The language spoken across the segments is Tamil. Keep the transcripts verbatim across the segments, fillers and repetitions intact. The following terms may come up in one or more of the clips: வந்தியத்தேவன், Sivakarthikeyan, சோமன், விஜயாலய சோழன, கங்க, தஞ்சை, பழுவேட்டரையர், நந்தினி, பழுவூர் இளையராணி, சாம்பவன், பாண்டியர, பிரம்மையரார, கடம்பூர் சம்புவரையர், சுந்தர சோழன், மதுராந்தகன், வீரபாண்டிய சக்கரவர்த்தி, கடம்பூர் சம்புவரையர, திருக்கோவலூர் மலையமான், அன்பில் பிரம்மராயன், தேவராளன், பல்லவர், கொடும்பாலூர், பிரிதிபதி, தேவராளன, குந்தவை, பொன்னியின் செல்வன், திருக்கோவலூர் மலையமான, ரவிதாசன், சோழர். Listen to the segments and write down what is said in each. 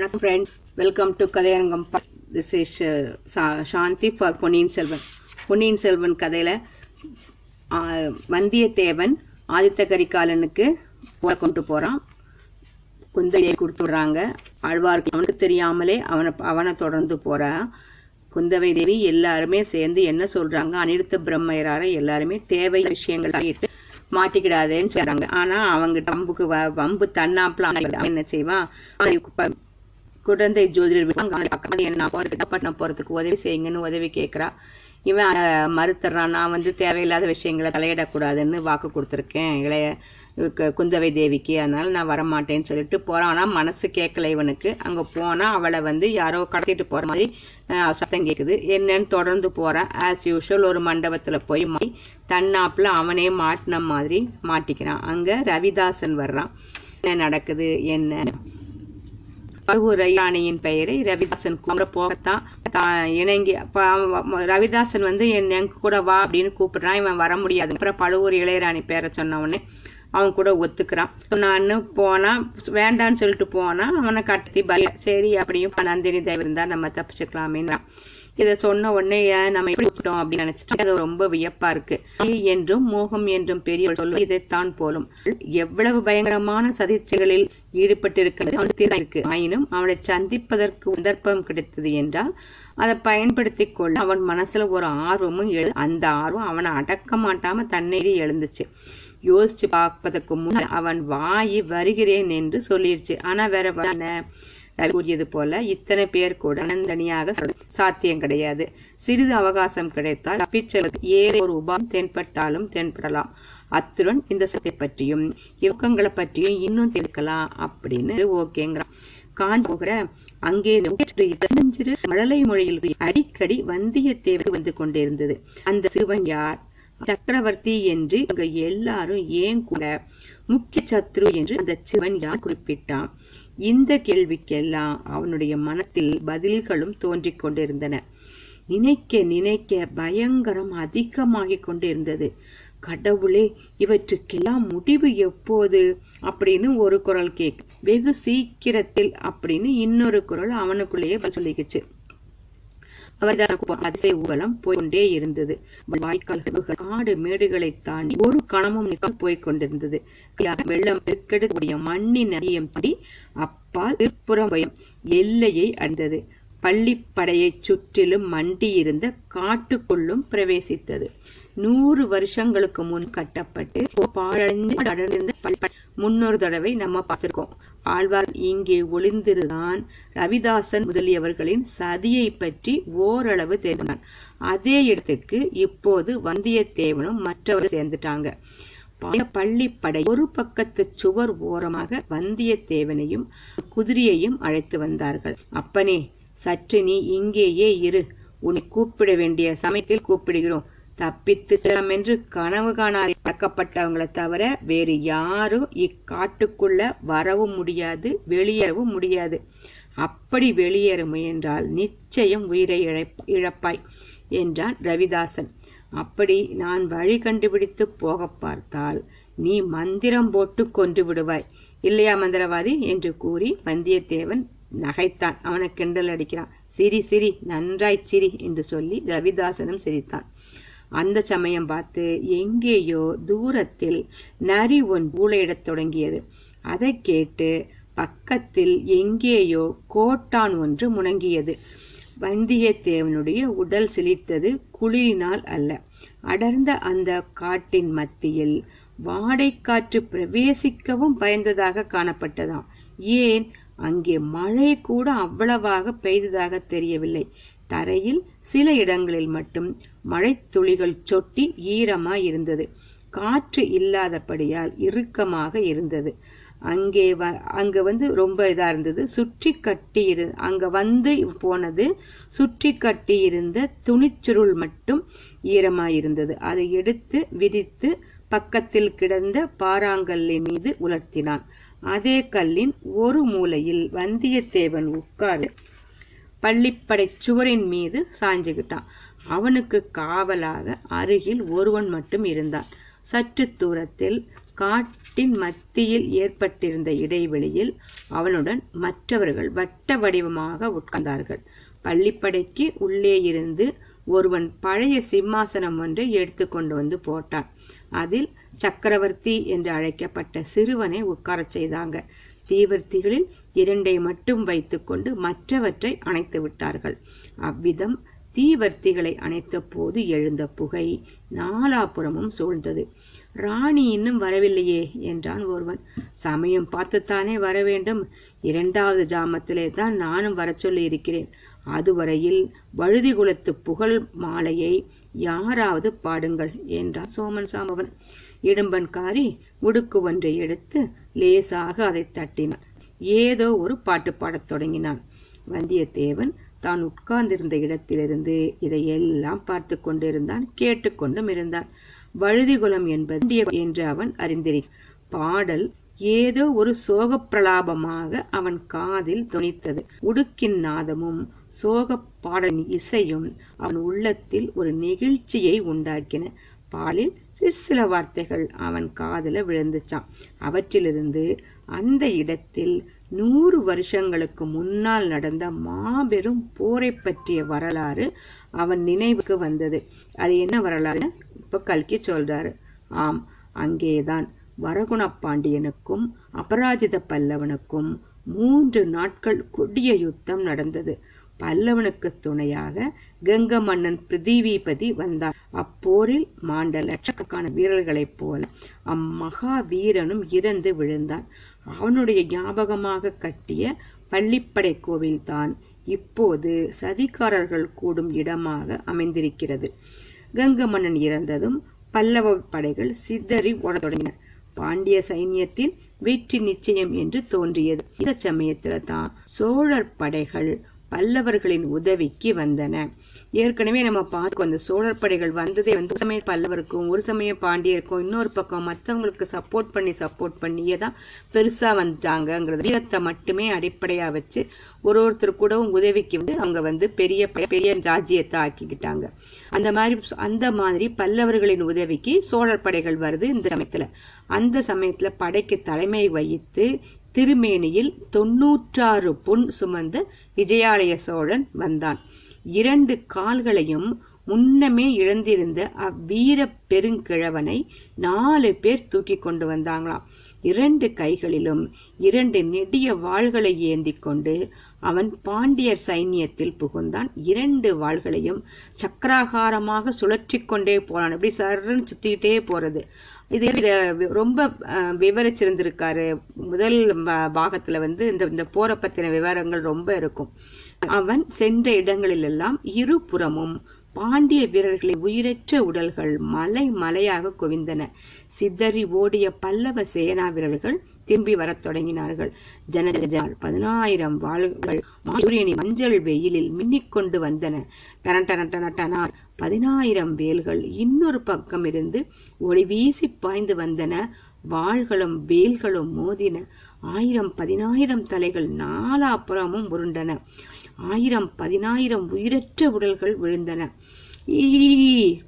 வணக்கம் ஃப்ரெண்ட்ஸ், வெல்கம் டு கதையரங்கம். This is Shanthi for பொன்னியின் செல்வன். பொன்னியின் செல்வன் கதையில் வந்தியத்தேவன் ஆதித்த கரிகாலனுக்கு போரை கொண்டு போகிறான். குந்தவையை கொடுத்துடுறாங்க. ஆழ்வார்க்கு அவனுக்கு தெரியாமலே அவனை அவனை தொடர்ந்து போகிறா. குந்தவை தேவி எல்லாருமே சேர்ந்து என்ன சொல்கிறாங்க, அனிருத்த பிரம்மையரார எல்லாருமே தேவை விஷயங்கள் ஆகிட்டு மாட்டிக்கிடாதேன்னு சொல்றாங்க. ஆனா அவங்க வம்புக்கு வம்பு தன்னாப்ல என்ன செய்வான், குழந்தை ஜோதிடர் என்ன பண்ண போறதுக்கு உதவி செய்யுங்கன்னு உதவி கேட்கறா. இவன் மறுத்துறான், நான் வந்து தேவையில்லாத விஷயங்களை தலையிடக்கூடாதுன்னு வாக்கு கொடுத்துருக்கேன் இளைய குந்தவை தேவிக்கு, அதனால நான் வரமாட்டேன்னு சொல்லிட்டு போறான். ஆனா மனசு கேட்கல இவனுக்கு. அங்க போனா அவளை வந்து யாரோ கடத்திட்டு போற மாதிரி சத்தம் கேக்குது. என்னன்னு தொடர்ந்து போறான். ஆஸ் யூஷுவல் ஒரு மண்டபத்துல போய் தன்னாப்புல அவனே மாட்டின மாதிரி மாட்டிக்கிறான். அங்க ரவிதாசன் வர்றான். என்ன நடக்குது என்ன, பழுவூர் இளையராணியின் பெயரை ரவிதாசன் கூட போகத்தான் இணங்கி ரவிதாசன் வந்து என் கூட வா அப்படின்னு கூப்பிடுறான். இவன் வர முடியாது. அப்புறம் பழுவூர் இளையராணி பேரை சொன்னவனே அவன் கூட ஒத்துக்கிறான். நான்னு போனா வேண்டான்னு சொல்லிட்டு போனா அவனை கட்டி பய சரி அப்படியும் நந்தினி தயவு இருந்தா நம்ம தப்பிச்சுக்கலாமேன்னா. இதை சொன்ன உடனே நம்ம எப்படி விட்டோம் அப்படின்னு நினைச்சிட்டு அது ரொம்ப வியப்பா இருக்கு. என்றும் மோகம் என்றும் பெரிய சொல்லு இதைத்தான் போலும். எவ்வளவு பயங்கரமான சதிச்செயலில் ஈடுபட்டு இருக்கிறது. ஆயினும் அவளை சந்திப்பதற்கு சந்தர்ப்பம் கிடைத்தது என்றால் அதை பயன்படுத்தி கொள்ள அவன் மனசுல ஒரு ஆர்வமும் எழு. அந்த ஆர்வம் அவனை அடக்க மாட்டாம தண்ணீரி எழுந்துச்சு. யோசிச்சு பார்ப்பதற்கு முன் அவன் வாயி வருகிறேன் என்று சொல்லிருச்சு. ஆனா வேற கூறியது போல இத்தனை பேர் கூட தனியாக சாத்தியம் கிடையாது. சிறிது அவகாசம் கிடைத்தால் ஏதோ ஒரு உபாயம் தென்பட்டாலும் தென்படலாம். அத்துடன் இந்த சத்தை பற்றியும் இயக்கங்களை பற்றியும் இன்னும் தெரிக்கலாம் அப்படின்னு ஓகேங்கிறான். காஞ்சிபுர அங்கே மழலை மொழியில் அடிக்கடி வந்தியத்தேவன் வந்து கொண்டிருந்தது. அந்த சிறுவன் யார், சக்கரவர்த்தி என்று இவங்க எல்லாரும் ஏன் கூட முக்கிய சத்ரு என்று அந்த சிவன் யார் குறிப்பிட்டான். இந்த கேள்விக்கெல்லாம் அவனுடைய மனத்தில் பதில்களும் தோன்றிக் கொண்டிருந்தன. நினைக்க நினைக்க பயங்கரம் அதிகமாகிக் கொண்டிருந்தது. கடவுளே, இவற்றுக்கெல்லாம் முடிவு எப்போது அப்படின்னு ஒரு குரல் கேக்கு. வெகு சீக்கிரத்தில் அப்படின்னு இன்னொரு குரல் அவனுக்குள்ளேயே சொல்லிக்கிச்சு. அவர்கள் அதிசய ஊகலம் போய்கொண்டே இருந்தது. வாய்க்கால்கள் காடு மேடுகளை தாண்டி ஒரு கணமும் போய்கொண்டிருந்தது. வெள்ளம் பெருக்கெடுக்கூடிய மண்ணின் நதியம் படி அப்பால் திருப்புறம் எல்லையை அடைந்தது. பள்ளிப்படையை சுற்றிலும் மண்டியிருந்த காட்டுக்குள்ளும் பிரவேசித்தது. நூறு வருஷங்களுக்கு முன் கட்டப்பட்டு பாழடைந்து முன்னொரு தடவை நம்ம பார்த்திருக்கோம். ஆழ்வார் இங்கே ஒளிந்திருந்தான். ரவிதாசன் முதலியவர்களின் சதியை பற்றி ஓரளவு தெரிந்தான். அதே இடத்துக்கு இப்போது வந்தியத்தேவனும் மற்றவர் சேர்ந்துட்டாங்க. பள்ளிப்படை ஒரு பக்கத்து சுவர் ஓரமாக வந்தியத்தேவனையும் குதிரையையும் அழைத்து வந்தார்கள். அப்பனே, சற்று நீ இங்கேயே இரு, உன்னை கூப்பிட வேண்டிய சமயத்தில் கூப்பிடுகிறோம். தப்பித்து திறம் என்று கனவு காணாத பழக்கப்பட்டவங்களை தவிர வேறு யாரும் இக்காட்டுக்குள்ள வரவும் முடியாது, வெளியேறவும் முடியாது. அப்படி வெளியேற முயன்றால் நிச்சயம் உயிரை இழப்பாய் என்றான் ரவிதாசன். அப்படி நான் வழி கண்டுபிடித்து போக பார்த்தால் நீ மந்திரம் போட்டு கொன்று விடுவாய் இல்லையா மந்திரவாதி என்று கூறி வந்தியத்தேவன் நகைத்தான். அவனை கிண்டல் அடிக்கிறான். சிரி சிரி, நன்றாய் சிரி என்று சொல்லி ரவிதாசனும் சிரித்தான். அந்த சமயம் பார்த்து எங்கேயோ தூரத்தில் நரி ஒன் ஊழையிடத் தொடங்கியது. அதை கேட்டு பக்கத்தில் எங்கேயோ கோட்டான் ஒன்று முணங்கியது. வந்தியத்தேவனுடைய உடல் சிலிர்த்தது. குளிரினால் அல்ல, அடர்ந்த அந்த காட்டின் மத்தியில் வாடைக்காற்று பிரவேசிக்கவும் பயந்ததாக காணப்பட்டதாம். ஏன், அங்கே மழை கூட அவ்வளவாக பெய்ததாக தெரியவில்லை. தரையில் சில இடங்களில் மட்டும் மழை துளிகள் சொட்டி ஈரமாய் இருந்தது. காற்று இல்லாதபடியால் இறுக்கமாக இருந்தது. அங்கே அங்க வந்து ரொம்ப இதா இருந்தது. சுற்றி கட்டி இரு அங்க வந்து போனது சுற்றி கட்டி இருந்த துணிச்சுருள் மட்டும் ஈரமாய் இருந்தது. அதை எடுத்து விரித்து பக்கத்தில் கிடந்த பாறாங்கல்லின் மீது உலர்த்தினான். அதே கல்லின் ஒரு மூலையில் வந்தியத்தேவன் உட்கார்ந்து பள்ளிப்படை சுவரின் மீது சாஞ்சுகிட்டான். அவனுக்கு காவலாக அருகில் ஒருவன் மட்டும் இருந்தான். சற்று தூரத்தில் காட்டு கூட்டின் மத்தியில் ஏற்பட்டிருந்த இடைவெளியில் அவனுடன் மற்றவர்கள் வட்ட வடிவமாக உட்கார்ந்தார்கள். பள்ளிப்படைக்கு உள்ளே இருந்து ஒருவன் பழைய சிம்மாசனம் ஒன்றை எடுத்து கொண்டு வந்து போட்டான். அதில் சக்கரவர்த்தி என்று அழைக்கப்பட்ட சிறுவனை உட்காரச் செய்தாங்க. தீவர்த்திகளில் இரண்டை மட்டும் வைத்துக்கொண்டு மற்றவற்றை அணைத்து விட்டார்கள். அவ்விதம் தீவர்த்திகளை அணைத்த போது எழுந்த புகை நாலாபுரமும் சூழ்ந்தது. ராணி இன்னும் வரவில்லையே என்றான் ஒருவன். சமயம் பார்த்துத்தானே வர வேண்டும். இரண்டாவது ஜாமத்திலே தான் நானும் வர சொல்லி இருக்கிறேன். அதுவரையில் வழுதி குலத்து புகழ் மாலையை யாராவது பாடுங்கள் என்றான் சோமன் சாம்பவன். இடும்பன்காரி உடுக்கு ஒன்றை எடுத்து லேசாக அதை தட்டினான். ஏதோ ஒரு பாட்டு பாடத் தொடங்கினான். வந்தியத்தேவன் தான் உட்கார்ந்திருந்த இடத்திலிருந்து இதையெல்லாம் பார்த்து கொண்டிருந்தான், கேட்டுக்கொண்டும் இருந்தான். வழுதிகுலம் என்பது என்று அவன் அறிந்திருக்க பாடல் ஏதோ ஒரு சோக பிரலாபமாக அவன் காதில் தொனித்தது. உடுக்கின் நாதமும் சோக பாடலின் இசையும் அவன் உள்ளத்தில் ஒரு நெகிழ்ச்சியை உண்டாக்கின. பாலில் சிற்சில வார்த்தைகள் அவன் காதில் விழுந்துச்சான். அவற்றிலிருந்து அந்த இடத்தில் நூறு வருஷங்களுக்கு முன்னால் நடந்த மாபெரும் போரை பற்றிய வரலாறு அவன் நினைவுக்கு வந்தது. அது என்ன வரலாறு இப்ப கல்கி சொல்றாரு. ஆம், அங்கேதான் வரகுண பாண்டியனுக்கும் அபராஜித பல்லவனுக்கும் மூன்று நாட்கள் கொடிய யுத்தம் நடந்தது. பல்லவனுக்கு துணையாக கங்க மன்னன் பிரிதிபதி வந்தார். அப்போரில் மாண்ட லட்சக்கணக்கான வீரர்களைப் போல அம்மகா வீரனும் இறந்து விழுந்தான். அவனுடைய ஞாபகமாக கட்டிய பள்ளிப்படை கோவில்தான் இப்போது சதிகாரர்கள் கூடும் இடமாக அமைந்திருக்கிறது. கங்க மன்னன் இறந்ததும் பல்லவ படைகள் சிதறி ஓடத் தொடங்கின. பாண்டிய சைன்யத்தில் வெற்றி நிச்சயம் என்று தோன்றியது. இந்த சமயத்தில் தான் சோழர் படைகள் பல்லவர்களின் உதவிக்கு வந்தன. ஏற்கனவே நம்ம பார்க்க அந்த சோழர் படைகள் வந்ததே வந்து ஒரு சமயம் பல்லவருக்கும், ஒரு சமயம் பாண்டியருக்கும், இன்னொரு பக்கம் மற்றவங்களுக்கு சப்போர்ட் பண்ணி சப்போர்ட் பண்ணியே தான் பெருசா வந்துட்டாங்கிறது. வீரத்தை மட்டுமே அடிப்படையா வச்சு ஒரு ஒருத்தர் கூடவும் உதவிக்கு வந்து அவங்க வந்து பெரிய பெரிய ராஜ்யத்தை ஆக்கிக்கிட்டாங்க. அந்த மாதிரி அந்த மாதிரி பல்லவர்களின் உதவிக்கு சோழர் படைகள் வருது. இந்த சமயத்துல அந்த சமயத்துல படைக்கு தலைமை வகித்து திருமேனியில் தொன்னூற்றாறு பொன் சுமந்த விஜயாலய சோழன் வந்தான். இரண்டு கால்களையும் முன்னமே இழந்திருந்த அவ்வீர பெருங்கிழவனை நாலு பேர் தூக்கி கொண்டு வந்தாங்களாம். இரண்டு கைகளிலும் இரண்டு நெடிய வாள்களை ஏந்தி கொண்டு அவன் பாண்டியர் சைன்யத்தில் புகுந்தான். இரண்டு வாள்களையும் சக்கராகாரமாக சுழற்றி கொண்டே போனான். இப்படி சர்ன்னு சுத்திக்கிட்டே போறது. இது ரொம்ப விவரிச்சிருந்திருக்காரு. முதல் பாகத்துல வந்து இந்த போரை பத்தின விவரங்கள் ரொம்ப இருக்கும். அவன் சென்ற இடங்களிலெல்லாம் இருபுறமும் பாண்டிய வீரர்களின் உயிரற்ற உடல்கள் மலை மலையாக குவிந்தன. சிதறி ஓடிய பல்லவ சேனா வீரர்கள் திரும்பி வரத் தொடங்கினார்கள். ஜனஜால் பதினாயிரம் வாள்கள் சூரியனின் மஞ்சள் வெயிலில் மின்னிக்கொண்டு வந்தன. டன டன டன டன பதினாயிரம் வேல்கள் இன்னொரு பக்கம் இருந்து ஒளி வீசி பாய்ந்து வந்தன. வாள்களும் வேல்களும் மோதின. ஆயிரம் பதினாயிரம் தலைகள் நாலாபுறமும் உருண்டன. ஆயிரம் பதினாயிரம் உயிரற்ற உடல்கள் விழுந்தன.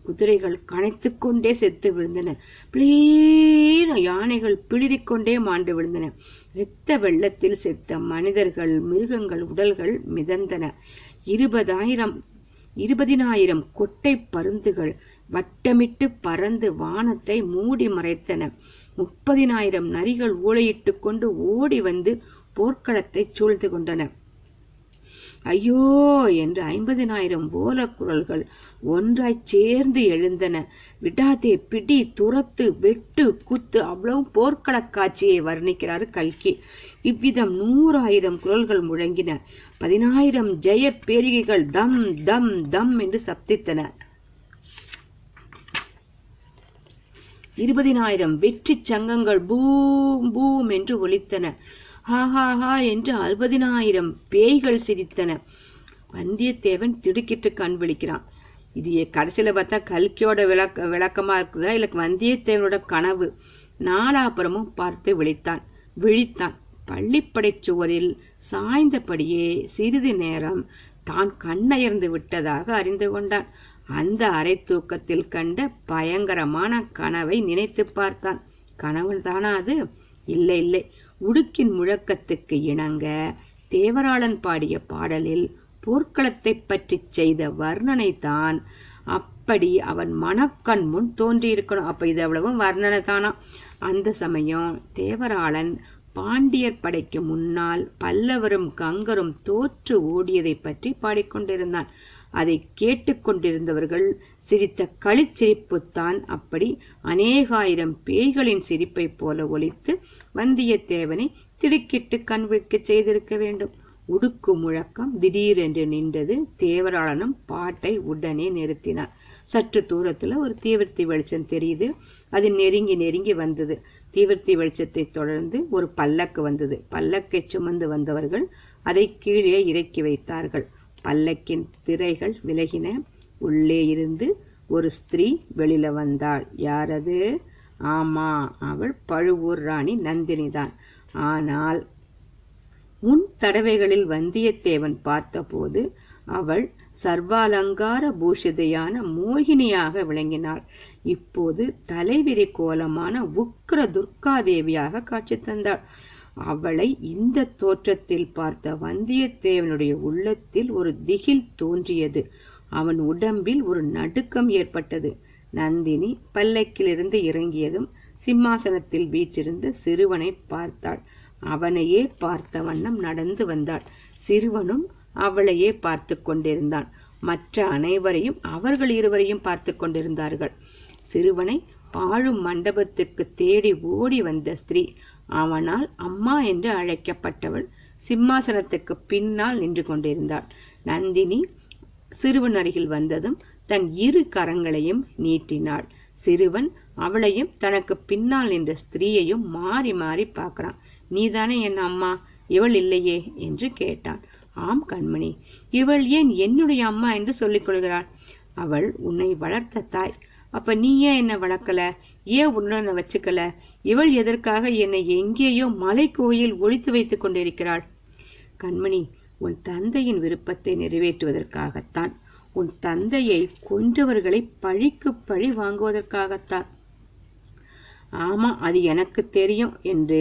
குதிரைகள் கனைத்து கொண்டே செத்து விழுந்தன. பிளீர் யானைகள் பிளிரிக்கொண்டே மாண்டு விழுந்தன. இரத்த வெள்ளத்தில் செத்த மனிதர்கள் மிருகங்கள் உடல்கள் மிதந்தன. இருபதாயிரம் இருபதினாயிரம் கொட்டை பருந்துகள் வட்டமிட்டு பறந்து வானத்தை மூடி மறைத்தன. முப்பதினாயிரம் நரிகள் ஊளையிட்டு கொண்டு ஓடி வந்து போர்க்களத்தை சூழ்ந்து கொண்டன. ஐயோ என்று ஐம்பதினாயிரம் ஓலக்குரல்கள் ஒன்றாய் சேர்ந்து எழுந்தன. விடாதே, பிடி, துரத்து, வெட்டு, குத்து, அவ்வளவு போர்க்கள காட்சியை வர்ணிக்கிறார் கல்கி. இவ்விதம் நூறாயிரம் குரல்கள் முழங்கின. பதினாயிரம் ஜெய பேரிகைகள் தம் தம் தம் என்று சப்தித்தன. இருபதினாயிரம் வெற்றி சங்கங்கள் பூம் பூம் என்று ஒலித்தன. ஹாஹாஹா என்று அறுபதினாயிரம் பேய்கள் சிரித்தன. வந்தியத்தேவன் திடுக்கிட்டு கண் விழிக்கிறான். இது கடைசியில பார்த்தா கல்கியோட விளக்க விளக்கமா இருக்குதா இல்ல வந்தியத்தேவனோட கனவு? நாலாபுரமும் பார்த்து விழித்தான் விழித்தான் பள்ளிப்படை சுவரில் சாய்ந்தபடியே சிறிது நேரம் தான் கண்ணயர்ந்து விட்டதாக அறிந்து கொண்டான். அந்த அரை தூக்கத்தில் கண்ட பயங்கரமான கனவை நினைத்து பார்த்தான். கனவுள் தானா அது? இல்லை இல்லை, உடுக்கின் முழக்கத்துக்கு இணங்க தேவராளன் பாடிய பாடலில் போர்க்களத்தை பற்றி செய்த வர்ணனை தான் அப்படி அவன் மனக்கண் முன் தோன்றியிருக்கணும். அப்ப இது அவ்வளவும் வர்ணனை தானா? அந்த சமயம் தேவராளன் பாண்டியர் படைக்கு முன்னால் பல்லவரும் கங்கரும் தோற்று ஓடியதை பற்றி பாடிக்கொண்டிருந்தான். அதை கேட்டுக்கொண்டிருந்தவர்கள் சிரித்த களிச்சிரிப்புத்தான் அப்படி அநேகாயிரம் பேய்களின் சிரிப்பை போல ஒலித்து வந்தியத்தேவனை திடுக்கிட்டு கண்விழ்க்க செய்திருக்க வேண்டும். உடுக்கு முழக்கம் திடீரென்று நின்றது. தேவராளனும் பாட்டை உடனே நிறுத்தினார். சற்று தூரத்துல ஒரு தீவிர்த்தி வெளிச்சம் தெரியுது. அது நெருங்கி நெருங்கி வந்தது. தீவிர்த்தி வெளிச்சத்தை தொடர்ந்து ஒரு பல்லக்கு வந்தது. பல்லக்கை சுமந்து வந்தவர்கள் அதை கீழே இறக்கி வைத்தார்கள். பல்லக்கின் திரைகள் விலகின. உள்ளே இருந்து ஒரு ஸ்திரீ வெளியில வந்தாள். யாரது? ஆமா, அவள் பழுவூர் ராணி நந்தினி தான். ஆனால் முன் தடவைகளில் வந்தியத்தேவன் பார்த்தபோது அவள் சர்வாலங்கார பூஷிதையான மோகினியாக விளங்கினாள். இப்போது தலைவிரி கோலமான உக்ர துர்காதேவியாக காட்சி தந்தாள். அவளை இந்த தோற்றத்தில் பார்த்த வந்தியத்தேவனுடைய உள்ளத்தில் ஒரு திகில் தோன்றியது. அவன் உடம்பில் ஒரு நடுக்கம் ஏற்பட்டது. நந்தினி பல்லக்கிலிருந்து இறங்கியதும் சிம்மாசனத்தில் வீற்றிருந்த சிறுவனை பார்த்தாள். அவனையே பார்த்த வண்ணம் நடந்து வந்தாள். சிறுவனும் அவளையே பார்த்து கொண்டிருந்தான். மற்ற அனைவரையும் அவர்கள் இருவரையும் பார்த்து கொண்டிருந்தார்கள். சிறுவனை பாழும் மண்டபத்துக்கு தேடி ஓடி வந்த ஸ்திரீ. அவனால் அம்மா என்று அழைக்கப்பட்டவள் சிம்மாசனத்துக்கு பின்னால் நின்று கொண்டிருந்தாள். நந்தினி சிறுவன் அருகில் வந்ததும் தன் இரு கரங்களையும் நீட்டினாள். சிறுவன் அவளையும் தனக்கு பின்னால் நின்ற ஸ்திரீயையும் மாறி மாறி பார்க்கிறான். நீதானே என் அம்மா, இவள் இல்லையே என்று கேட்டான். ஆம் கண்மணி, இவள் ஏன் என்னுடைய அம்மா என்று சொல்லிக் கொள்கிறாள்? அவள் உன்னை வளர்த்த தாய். அப்ப நீ ஏன் என்னை வளர்க்கல? ஏன் உன்னை வச்சுக்கல? இவள் எதற்காக என்னை எங்கேயோ மலை கோயில் ஒழித்து வைத்துக் கொண்டிருக்கிறாள்? கண்மணி, உன் தந்தையின் விருப்பத்தை நிறைவேற்றுவதற்காகத்தான். உன் தந்தையை கொன்றவர்களை பழிக்கு பழி வாங்குவதற்காகத்தான். ஆமா, அது எனக்கு தெரியும் என்று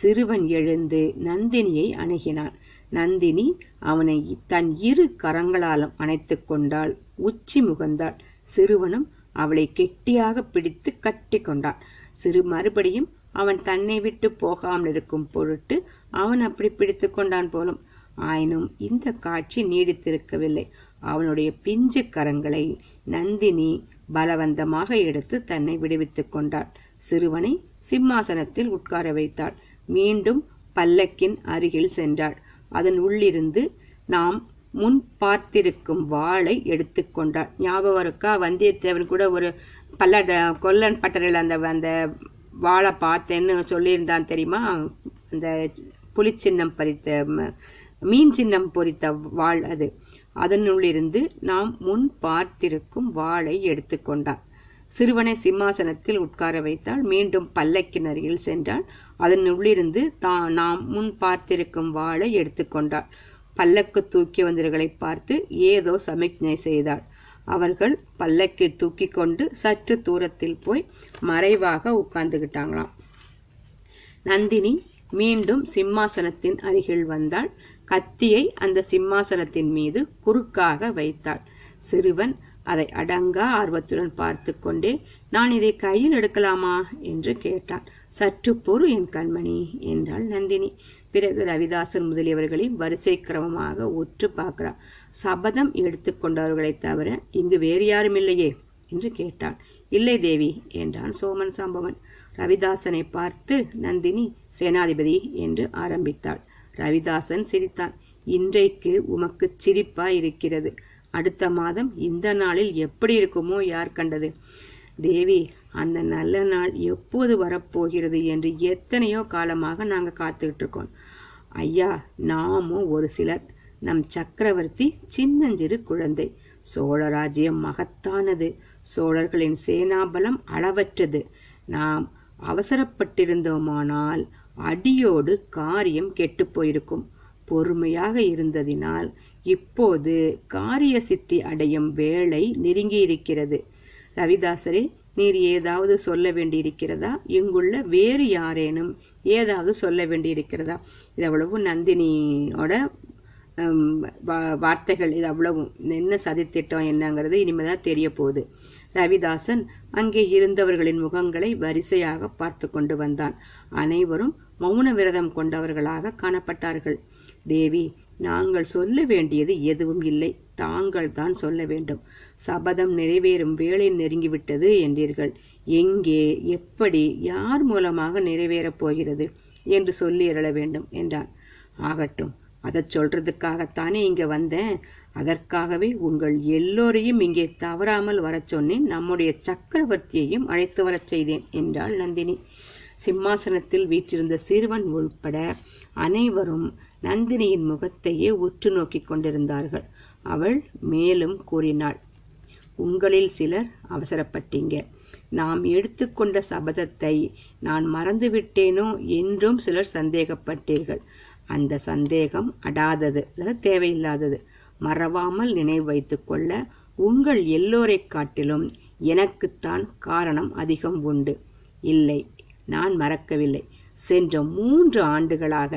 சிறுவன் எழுந்து நந்தினியை அணுகினான். நந்தினி அவனை தன் இரு கரங்களாலும் அணைத்து கொண்டாள். உச்சி முகந்தாள். சிறுவனும் அவளை கெட்டியாக பிடித்து கட்டி கொண்டான். சிறு மறுபடியும் அவன் தன்னை விட்டு போகாமல் இருக்கும் பொருட்டு அவன் அப்படி பிடித்து கொண்டான் போலும். ஆயினும் இந்த காட்சி நீடித்திருக்கவில்லை. அவனுடைய பிஞ்சு கரங்களை நந்தினி பலவந்தமாக எடுத்து தன்னை விடுவித்துக் கொண்டாள். சிறுவனை சிம்மாசனத்தில் உட்கார வைத்தாள். மீண்டும் பல்லக்கின் அருகில் சென்றாள். அதன் உள்ளிருந்து நாம் முன் பார்த்திருக்கும் வாளை எடுத்துக்கொண்டாள். ஞாபகம் இருக்கா? வந்தியத்தேவன் கூட ஒரு பல்லட கொல்லன் பட்டறையில் அந்த அந்த வாளை பார்த்தேன்னு சொல்லியிருந்தான் தெரியுமா? அந்த புலிச்சின்னம் பறித்த மீன் சின்னம் பொறித்த வாள் அது. அதனுள்ளிருந்து நாம் முன் பார்த்திருக்கும் வாளை எடுத்துக்கொண்டான். சிறுவனை சிம்மாசனத்தில் உட்கார வைத்தாள். மீண்டும் பல்லக்கின் அருகில் சென்றாள். அதன் உள்ளிருந்து தான் நாம் முன் பார்த்திருக்கும் வாளை எடுத்துக்கொண்டாள். பல்லக்கு தூக்கி வந்தவர்களை பார்த்து ஏதோ சமிக்ஞை செய்தாள். அவர்கள் பல்லக்கை தூக்கி கொண்டு சற்று தூரத்தில் போய் மறைவாக உட்கார்ந்துகிட்டாங்களாம். நந்தினி மீண்டும் சிம்மாசனத்தின் அருகில் வந்தாள். கத்தியை அந்த சிம்மாசனத்தின் மீது குறுக்காக வைத்தாள். சிறுவன் அதை அடங்க ஆர்வத்துடன் பார்த்து கொண்டே, நான் இதை கையில் எடுக்கலாமா என்று கேட்டான். சற்று பொறு என் கண்மணி என்றாள் நந்தினி. பிறகு ரவிதாசன் முதலியவர்களையும் வரிசை கிரமமாக உற்று பார்க்கிறார். சபதம் எடுத்துக்கொண்டவர்களை தவிர இங்கு வேறு யாரும் இல்லையே என்று கேட்டான். இல்லை தேவி என்றான் சோமன் சாம்பவன். ரவிதாசனை பார்த்து நந்தினி சேனாதிபதி என்று ஆரம்பித்தாள். ரவிதாசன் சிரித்தான். இன்றைக்கு உமக்கு சிரிப்பாய் இருக்கிறது. அடுத்த மாதம் இந்த நாளில் எப்படி இருக்குமோ யார் கண்டது? தேவி, அந்த நல்ல நாள் எப்போது வரப்போகிறது என்று எத்தனையோ காலமாக நாங்கள் காத்துக்கிட்டு இருக்கோம். ஐயா, நாமும் ஒரு சிலர். நம் சக்கரவர்த்தி சின்னஞ்சிறு குழந்தை. சோழராஜ்யம் மகத்தானது. சோழர்களின் சேனாபலம் அளவற்றது. நாம் அவசரப்பட்டிருந்தோமானால் அடியோடு காரியம் கெட்டு போயிருக்கும். பொறுமையாக இருந்ததினால் இப்போது காரிய சித்தி அடையும் வேளை நெருங்கியிருக்கிறது. ரவிதாசரே, நீர் ஏதாவது சொல்ல வேண்டியிருக்கிறதா? இங்குள்ள வேறு யாரேனும் ஏதாவது சொல்ல வேண்டியிருக்கிறதா? இது அவ்வளவும் நந்தினியோட வார்த்தைகள். இது அவ்வளவும் என்ன சதித்திட்டம் என்னங்கிறது இனிமேதான் தெரிய போகுது. ரவிதாசன் அங்கே இருந்தவர்களின் முகங்களை வரிசையாக பார்த்து கொண்டு வந்தான். அனைவரும் மௌன விரதம் கொண்டவர்களாக காணப்பட்டார்கள். தேவி, நாங்கள் சொல்ல வேண்டியது எதுவும் இல்லை, தாங்கள் தான் சொல்ல வேண்டும். சபதம் நிறைவேறும் வேளை நெருங்கிவிட்டது என்றீர்கள். எங்கே, எப்படி, யார் மூலமாக நிறைவேறப் போகிறது என்று சொல்லி அருள வேண்டும் என்றான். ஆகட்டும், அதை சொல்றதுக்காகத்தானே இங்க வந்தேன். அதற்காகவே உங்கள் எல்லோரையும் இங்கே தவறாமல் வர சொன்னேன். நம்முடைய சக்கரவர்த்தியையும் அழைத்து வர செய்தேன் என்றாள் நந்தினி. சிம்மாசனத்தில் வீற்றிருந்த சிறுவன் உள்பட அனைவரும் நந்தினியின் முகத்தையே உற்று நோக்கி கொண்டிருந்தார்கள். அவள் மேலும் கூறினாள், உங்களில் சிலர் அவசரப்பட்டீங்க. நாம் எடுத்துக்கொண்ட சபதத்தை நான் மறந்துவிட்டேனோ என்றும் சிலர் சந்தேகப்பட்டீர்கள். அந்த சந்தேகம் அடாதது, தேவையில்லாதது. மறவாமல் நினைவு வைத்து கொள்ள உங்கள் எல்லோரை காட்டிலும் எனக்குத்தான் காரணம் அதிகம் உண்டு. இல்லை, நான் மறக்கவில்லை. சென்ற மூன்று ஆண்டுகளாக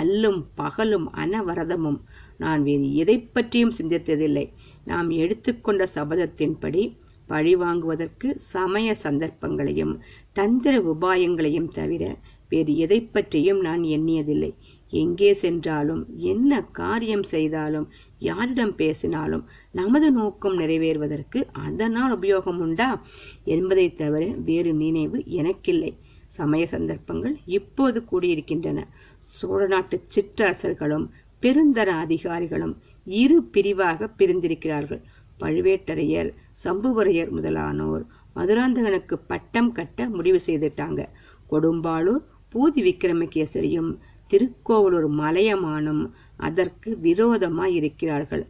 அல்லும் பகலும் அனவரதமும் நான் வேறு எதை பற்றியும் சிந்தித்ததில்லை. நாம் எடுத்துக்கொண்ட சபதத்தின்படி பழி வாங்குவதற்கு சமய சந்தர்ப்பங்களையும் தந்திர உபாயங்களையும் தவிர வேறு எதை பற்றியும் நான் எண்ணியதில்லை. எங்கே சென்றாலும், என்ன காரியம் செய்தாலும், யாரிடம் பேசினாலும் நமது நோக்கம் நிறைவேறுவதற்கு அதனால் உபயோகம் உண்டா என்பதை தவிர வேறு நினைவு எனக்கில்லை. சமய சந்தர்ப்பங்கள் இப்போது கூடியிருக்கின்றன. சோழ நாட்டு சிற்றரசர்களும் பெருந்தர அதிகாரிகளும் இரு பிரிவாக பிரிந்திருக்கிறார்கள். பழுவேட்டரையர், சம்புவரையர் முதலானோர் மதுராந்தகனுக்கு பட்டம் கட்ட முடிவு செய்துட்டாங்க. கொடும்பாலூர் பூதி விக்ரமகேசரியும் திருக்கோவலூர் மலையமானும் அதற்கு விரோதமாய் இருக்கிறார்கள்.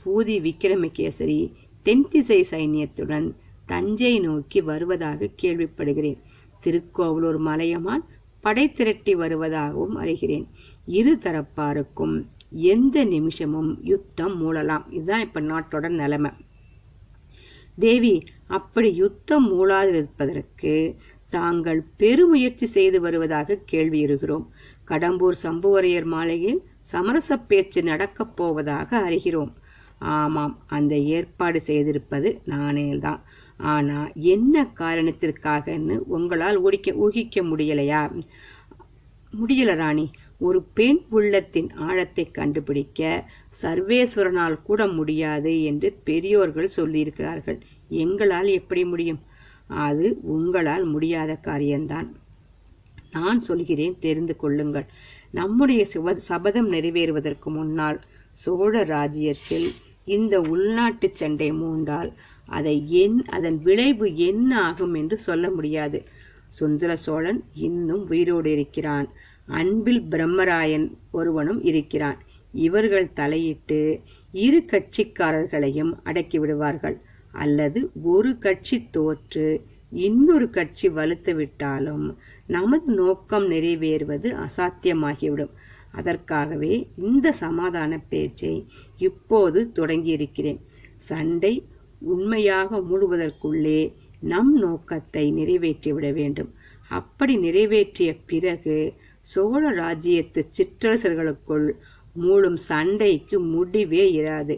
பூதி விக்ரமகேசரி தென்திசை சைன்யத்துடன் தஞ்சை நோக்கி வருவதாக கேள்விப்படுகிறேன். திருக்கோவலூர் மலையமான் படை திரட்டி வருவதாகவும் அறிகிறேன். இரு தரப்பாருக்கும் எந்த நிமிஷமும் யுத்தம் மூளலாம். இதுதான் இப்ப நாட்டோட நிலைமை. தேவி, அப்படி யுத்தம் மூளாதிருப்பதற்கு தாங்கள் பெருமுயற்சி செய்து வருவதாக கேள்வியுறுகிறோம். கடம்பூர் சம்புவரையர் மாலையில் சமரச பேச்சு நடக்கப் போவதாக அறிகிறோம். ஆமாம், அந்த ஏற்பாடு செய்திருப்பது நானேதான். ஆனா என்ன காரணத்திற்காகன்னு உங்களால் ஊகிக்க ஊகிக்க முடியலையா? முடியல ராணி. ஒரு பெண் உள்ளத்தின் ஆழத்தை கண்டுபிடிக்க சர்வேஸ்வரனால் கூட முடியாது என்று பெரியோர்கள் சொல்லியிருக்கிறார்கள். எங்களால் எப்படி முடியும்? அது உங்களால் முடியாத காரியம்தான். நான் சொல்கிறேன், தெரிந்து கொள்ளுங்கள். நம்முடைய சபதம் நிறைவேறுவதற்கு முன்னால் சோழ ராஜ்யத்தில் இந்த உள்நாட்டு சண்டை மூண்டால் அதை என் அதன் விளைவு என்ன ஆகும் என்று சொல்ல முடியாது. சுந்தர சோழன் இன்னும் உயிரோடு இருக்கிறான். அன்பில் பிரம்மராயன் ஒருவனும் இருக்கிறான். இவர்கள் தலையிட்டு இரு கட்சிக்காரர்களையும் அடக்கி விடுவார்கள். அல்லது ஒரு கட்சி தோற்று இன்னொரு கட்சி வலுத்து விட்டாலும் நமது நோக்கம் நிறைவேறுவது அசாத்தியமாகிவிடும். அதற்காகவே இந்த சமாதான பேச்சை இப்போது தொடங்கியிருக்கிறேன். சண்டை உண்மையாக மூடுவதற்குள்ளே நம் நோக்கத்தை நிறைவேற்றிவிட வேண்டும். அப்படி நிறைவேற்றிய பிறகு சோழ ராஜ்யத்து சிற்றரசர்களுக்குள் மூளும் சண்டைக்கு முடிவே இராது.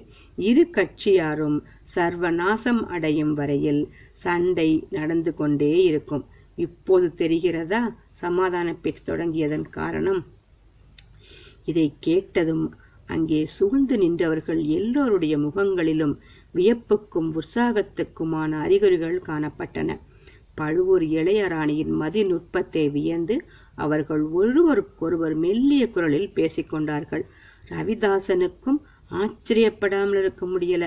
இரு கட்சியாரும் சர்வநாசம் அடையும் வரையில் சண்டை நடந்து கொண்டே இருக்கும். இப்போது தெரிகிறதா சமாதான பேச்சு தொடங்கியதன் காரணம்? இதை கேட்டதும் அங்கே சூழ்ந்து நின்றவர்கள் எல்லோருடைய முகங்களிலும் வியப்புக்கும் உற்சாகத்துக்குமான அறிகுறிகள் காணப்பட்டன. பழுவூர் இளையராணியின் மதி நுட்பத்தை வியந்து அவர்கள் ஒருவருக்கொருவர் மெல்லிய குரலில் பேசிக்கொண்டார்கள். ரவிதாசனுக்கும் ஆச்சரியப்படாமல் இருக்க முடியல.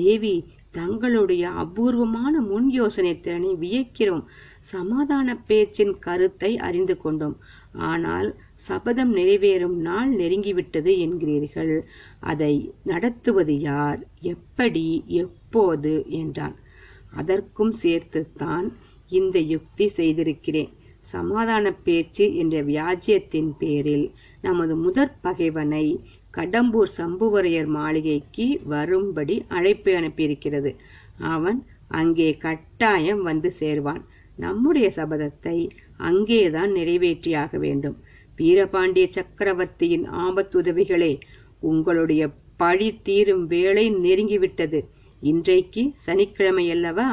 தேவி, தங்களுடைய அபூர்வமான முன் யோசனை திறனை வியக்கிறோம். சமாதான பேச்சின் கருத்தை அறிந்து கொண்டோம். ஆனால் சபதம் நிறைவேறும் நாள் நெருங்கிவிட்டது என்கிறீர்கள். அதை நடத்துவது யார், எப்படி, எப்போது என்றான். அதற்கும் சேர்த்துத்தான் இந்த யுக்தி செய்திருக்கிறேன். சமாதான பேச்சு என்ற வியாஜியத்தின் பேரில் நமது முதற் பகைவனை கடம்பூர் சம்புவரையர் மாளிகைக்கு வரும்படி அழைப்பு அனுப்பியிருக்கிறது. அவன் அங்கே கட்டாயம் வந்து சேர்வான். நம்முடைய சபதத்தை அங்கேதான் நிறைவேற்றியாக வேண்டும். வீரபாண்டிய சக்கரவர்த்தியின் ஆபத்துதவிகளே, உங்களுடைய பழி தீரும் வேளை நெருங்கிவிட்டது. இன்றைக்கு சனிக்கிழமை அல்லவா?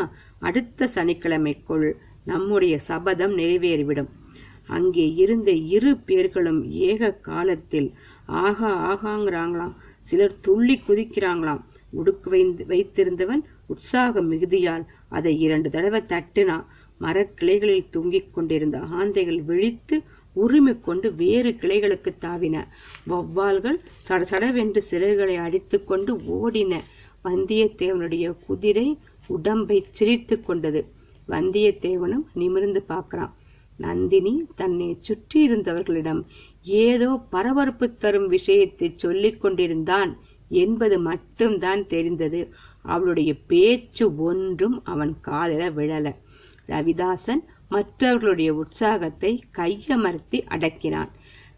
அடுத்த சனிக்கிழமைக்குள் நம்முடைய சபதம் நிறைவேறிவிடும். அங்கே இருந்த இரு பேர்களும் ஏக காலத்தில் ஆகா ஆகாங்கிறாங்களாம். சிலர் துள்ளி குதிக்கிறாங்களாம். உடுக்கு வைத்திருந்தவன் உற்சாக மிகுதியால் அதை இரண்டு தடவை தட்டினான். மரக்கிளைகளில் தூங்கிக் கொண்டிருந்த ஆந்தைகள் விழித்து உரிமை கொண்டு வேறு கிளைகளுக்கு தாவின. வௌவால்கள் சடசடவென்று சிறகுகளை அடித்து கொண்டு ஓடின. வந்தியத்தேவனுடைய குதிரை உடம்பை சிரித்து கொண்டது. வந்தியத்தேவனும் நிமிர்ந்து பார்க்கிறான். நந்தினி தன்னை சுற்றி இருந்தவர்களிடம் ஏதோ பரபரப்பு தரும் விஷயத்தை சொல்லிக் கொண்டிருந்தான் என்பது மட்டும்தான் தெரிந்தது. அவளுடைய பேச்சு ஒன்றும் அவன் காதில விழல. ரவிதாசன் மற்றவர்களுடைய உற்சாகத்தை கையமர்த்தி அடக்கினான்.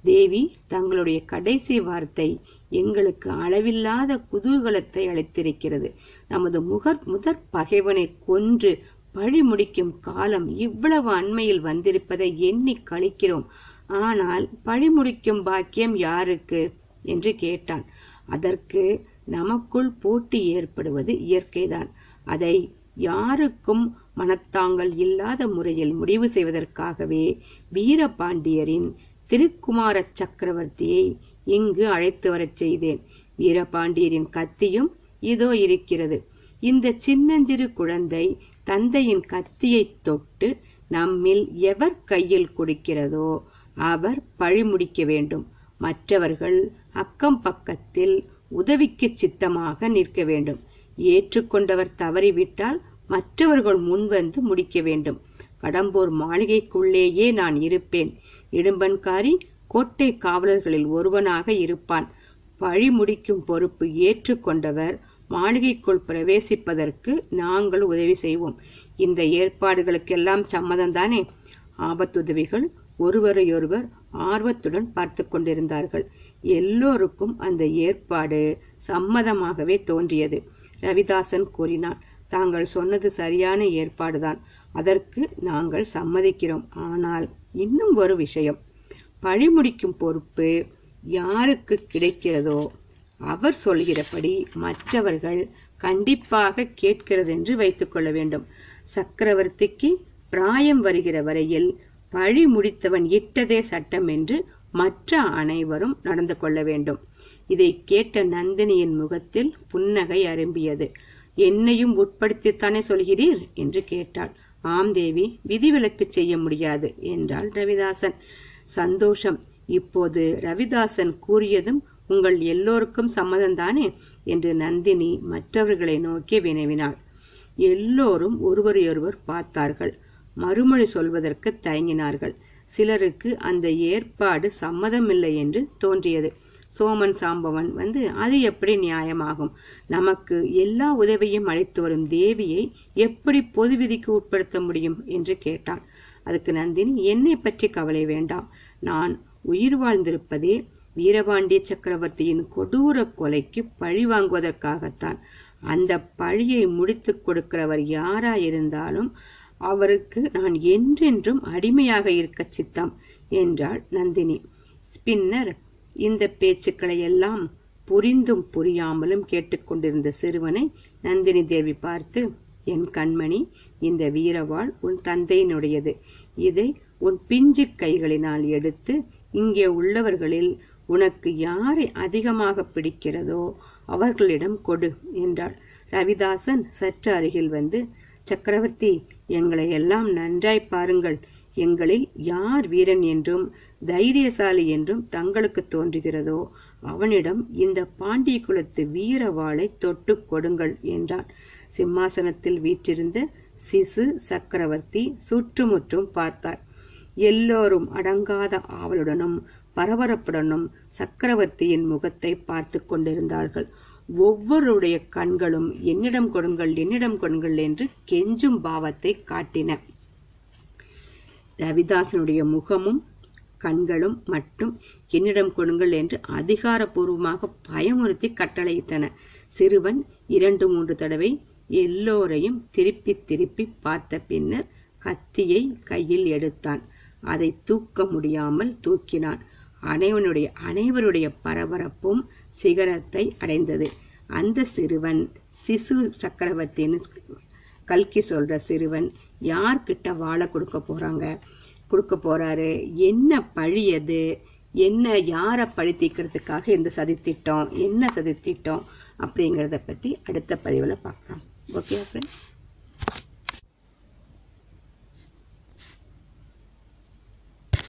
தேவி, தங்களுடைய கடைசி வார்த்தை எங்களுக்கு அளவில்லாத குதூகலத்தை அளித்திருக்கிறது. நமது முகர் முதற் பகைவனை கொன்று பழி முடிக்கும் காலம் இவ்வளவு அண்மையில் வந்திருப்பதை எண்ணி கழிக்கிறோம். ஆனால் பழி முடிக்கும் பாக்கியம் யாருக்கு என்று கேட்டான். அதற்கு நமக்குள் போட்டி ஏற்படுவது இயற்கைதான். அதை யாருக்கும் மனத்தாங்கள் இல்லாத முறையில் முடிவு செய்வதற்காகவே வீரபாண்டியரின் திருக்குமார சக்கரவர்த்தியை இங்கு அழைத்து வரச் செய்தேன். வீரபாண்டியரின் கத்தியும் இதோ இருக்கிறது. இந்த சின்னஞ்சிறு குழந்தை தந்தையின் கத்தியை தொட்டு நம்மில் எவர் கையில் கொடுக்கிறதோ அவர் பழி முடிக்க வேண்டும். மற்றவர்கள் அக்கம் பக்கத்தில் உதவிக்கு சித்தமாக நிற்க வேண்டும். ஏற்றுக்கொண்டவர் தவறிவிட்டால் மற்றவர்கள் முன்வந்து முடிக்க வேண்டும். கடம்பூர் மாளிகைக்குள்ளேயே நான் இருப்பேன். இடும்பன்காரி கோட்டை காவலர்களில் ஒருவனாக இருப்பான். பழி முடிக்கும் பொறுப்பு ஏற்றுக்கொண்டவர் மாளிகைக்குள் பிரவேசிப்பதற்கு நாங்கள் உதவி செய்வோம். இந்த ஏற்பாடுகளுக்கெல்லாம் சம்மதம்தானே? ஆபத்துதவிகள் ஒருவரையொருவர் ஆர்வத்துடன் பார்த்து கொண்டிருந்தார்கள். எல்லோருக்கும் அந்த ஏற்பாடு சம்மதமாகவே தோன்றியது. ரவிதாசன் கூறினான், தாங்கள் சொன்னது சரியான ஏற்பாடுதான். அதற்கு நாங்கள் சம்மதிக்கிறோம். ஆனால் இன்னும் ஒரு விஷயம். பழி முடிக்கும் பொறுப்பு யாருக்கு கிடைக்கிறதோ அவர் சொல்கிறபடி மற்றவர்கள் கண்டிப்பாக கேட்கிறது என்று வைத்துக் கொள்ள வேண்டும். சக்கரவர்த்திக்கு பிராயம் வருகிற வரையில் பழி முடித்தவன் இட்டதே சட்டம் என்று மற்ற அனைவரும் நடந்து கொள்ள வேண்டும். இதை கேட்ட நந்தினியின் முகத்தில் புன்னகை அரும்பியது. என்னையும் உட்படுத்தித்தானே சொல்கிறீர் என்று கேட்டாள். ஆம் தேவி, விதிவிலக்கு செய்ய முடியாது என்றாள் ரவிதாசன். சந்தோஷம். இப்போது ரவிதாசன் கூறியதும் உங்கள் எல்லோருக்கும் சம்மதம்தானே என்று நந்தினி மற்றவர்களை நோக்கி வினவினாள். எல்லோரும் ஒருவரையொருவர் பார்த்தார்கள். மறுமொழி சொல்வதற்கு தயங்கினார்கள். சிலருக்கு அந்த ஏற்பாடு சம்மதமில்லை என்று தோன்றியது. சோமன் சாம்பவன் வந்து அது எப்படி நியாயமாகும்? நமக்கு எல்லா உதவியும் அளித்து வரும் தேவியை எப்படி பொது விதிக்கு உட்படுத்த முடியும் என்று கேட்டான். அதுக்கு நந்தினி, என்னை பற்றி கவலை வேண்டாம். நான் உயிர் வாழ்ந்திருப்பதே வீரபாண்டிய சக்கரவர்த்தியின் கொடூர கொலைக்கு பழி வாங்குவதற்காகத்தான். அந்த பழியை முடித்து கொடுக்கிறவர் யாராயிருந்தாலும் அவருக்கு நான் என்றென்றும் அடிமையாக இருக்க சித்தம் என்றாள் நந்தினி. பின்னர் இந்த பேச்சுக்களை எல்லாம் புரிந்தும் புரியாமலும் கேட்டுக்கொண்டிருந்த சிறுவனை நந்தினி தேவி பார்த்து, என் கண்மணி, இந்த வீரவாள் உன் தந்தையினுடையது. இதை உன் பிஞ்சு கைகளினால் எடுத்து இங்கே உள்ளவர்களில் உனக்கு யாரை அதிகமாக பிடிக்கிறதோ அவர்களிடம் கொடு என்றாள். ரவிதாசன் சற்று அருகில் வந்து, சக்கரவர்த்தி, எங்களை எல்லாம் நன்றாய் பாருங்கள். எங்களில் யார் வீரன் என்றும் தைரியசாலி என்றும் தங்களுக்கு தோன்றுகிறதோ அவனிடம் இந்த பாண்டிய குலத்து வீரவாளை தொட்டு கொடுங்கள் என்றான். சிம்மாசனத்தில் வீற்றிருந்த சிசு சக்கரவர்த்தி சுற்றுமுற்றும் பார்த்தார். எல்லோரும் அடங்காத ஆவலுடனும் பரபரப்புடனும் சக்கரவர்த்தியின் முகத்தை பார்த்து கொண்டிருந்தார்கள். ஒவ்வொருடைய கண்களும் என்னிடம் கொடுங்கள், என்னிடம் கொடுங்கள் என்று கெஞ்சும் பாவத்தை காட்டின. ரவிதாசனுடைய முகமும் கண்களும் மட்டும் என்னிடம் கொடுங்கள் என்று அதிகாரபூர்வமாக பயமுறுத்தி கட்டளையிட்டன. சிறுவன் இரண்டு மூன்று தடவை எல்லோரையும் திருப்பி திருப்பி பார்த்த பின்னர் கத்தியை கையில் எடுத்தான். அதை தூக்க முடியாமல் தூக்கினான். அனைவனுடைய அனைவருடைய பரபரப்பும் சிகரத்தை அடைந்தது. அந்த சிறுவன் சிசு சக்கரவர்த்தின்னு கல்கி சொல்ற சிறுவன் யார்கிட்ட வாழை கொடுக்க போறாங்க கொடுக்க போறாரு, என்ன பழியது, என்ன, யாரை பழி தீக்கிறதுக்காக இந்த சதித்திட்டம், என்ன சதித்திட்டம் அப்படிங்கிறத பற்றி அடுத்த பதிவில் பார்க்கலாம். Okay friends.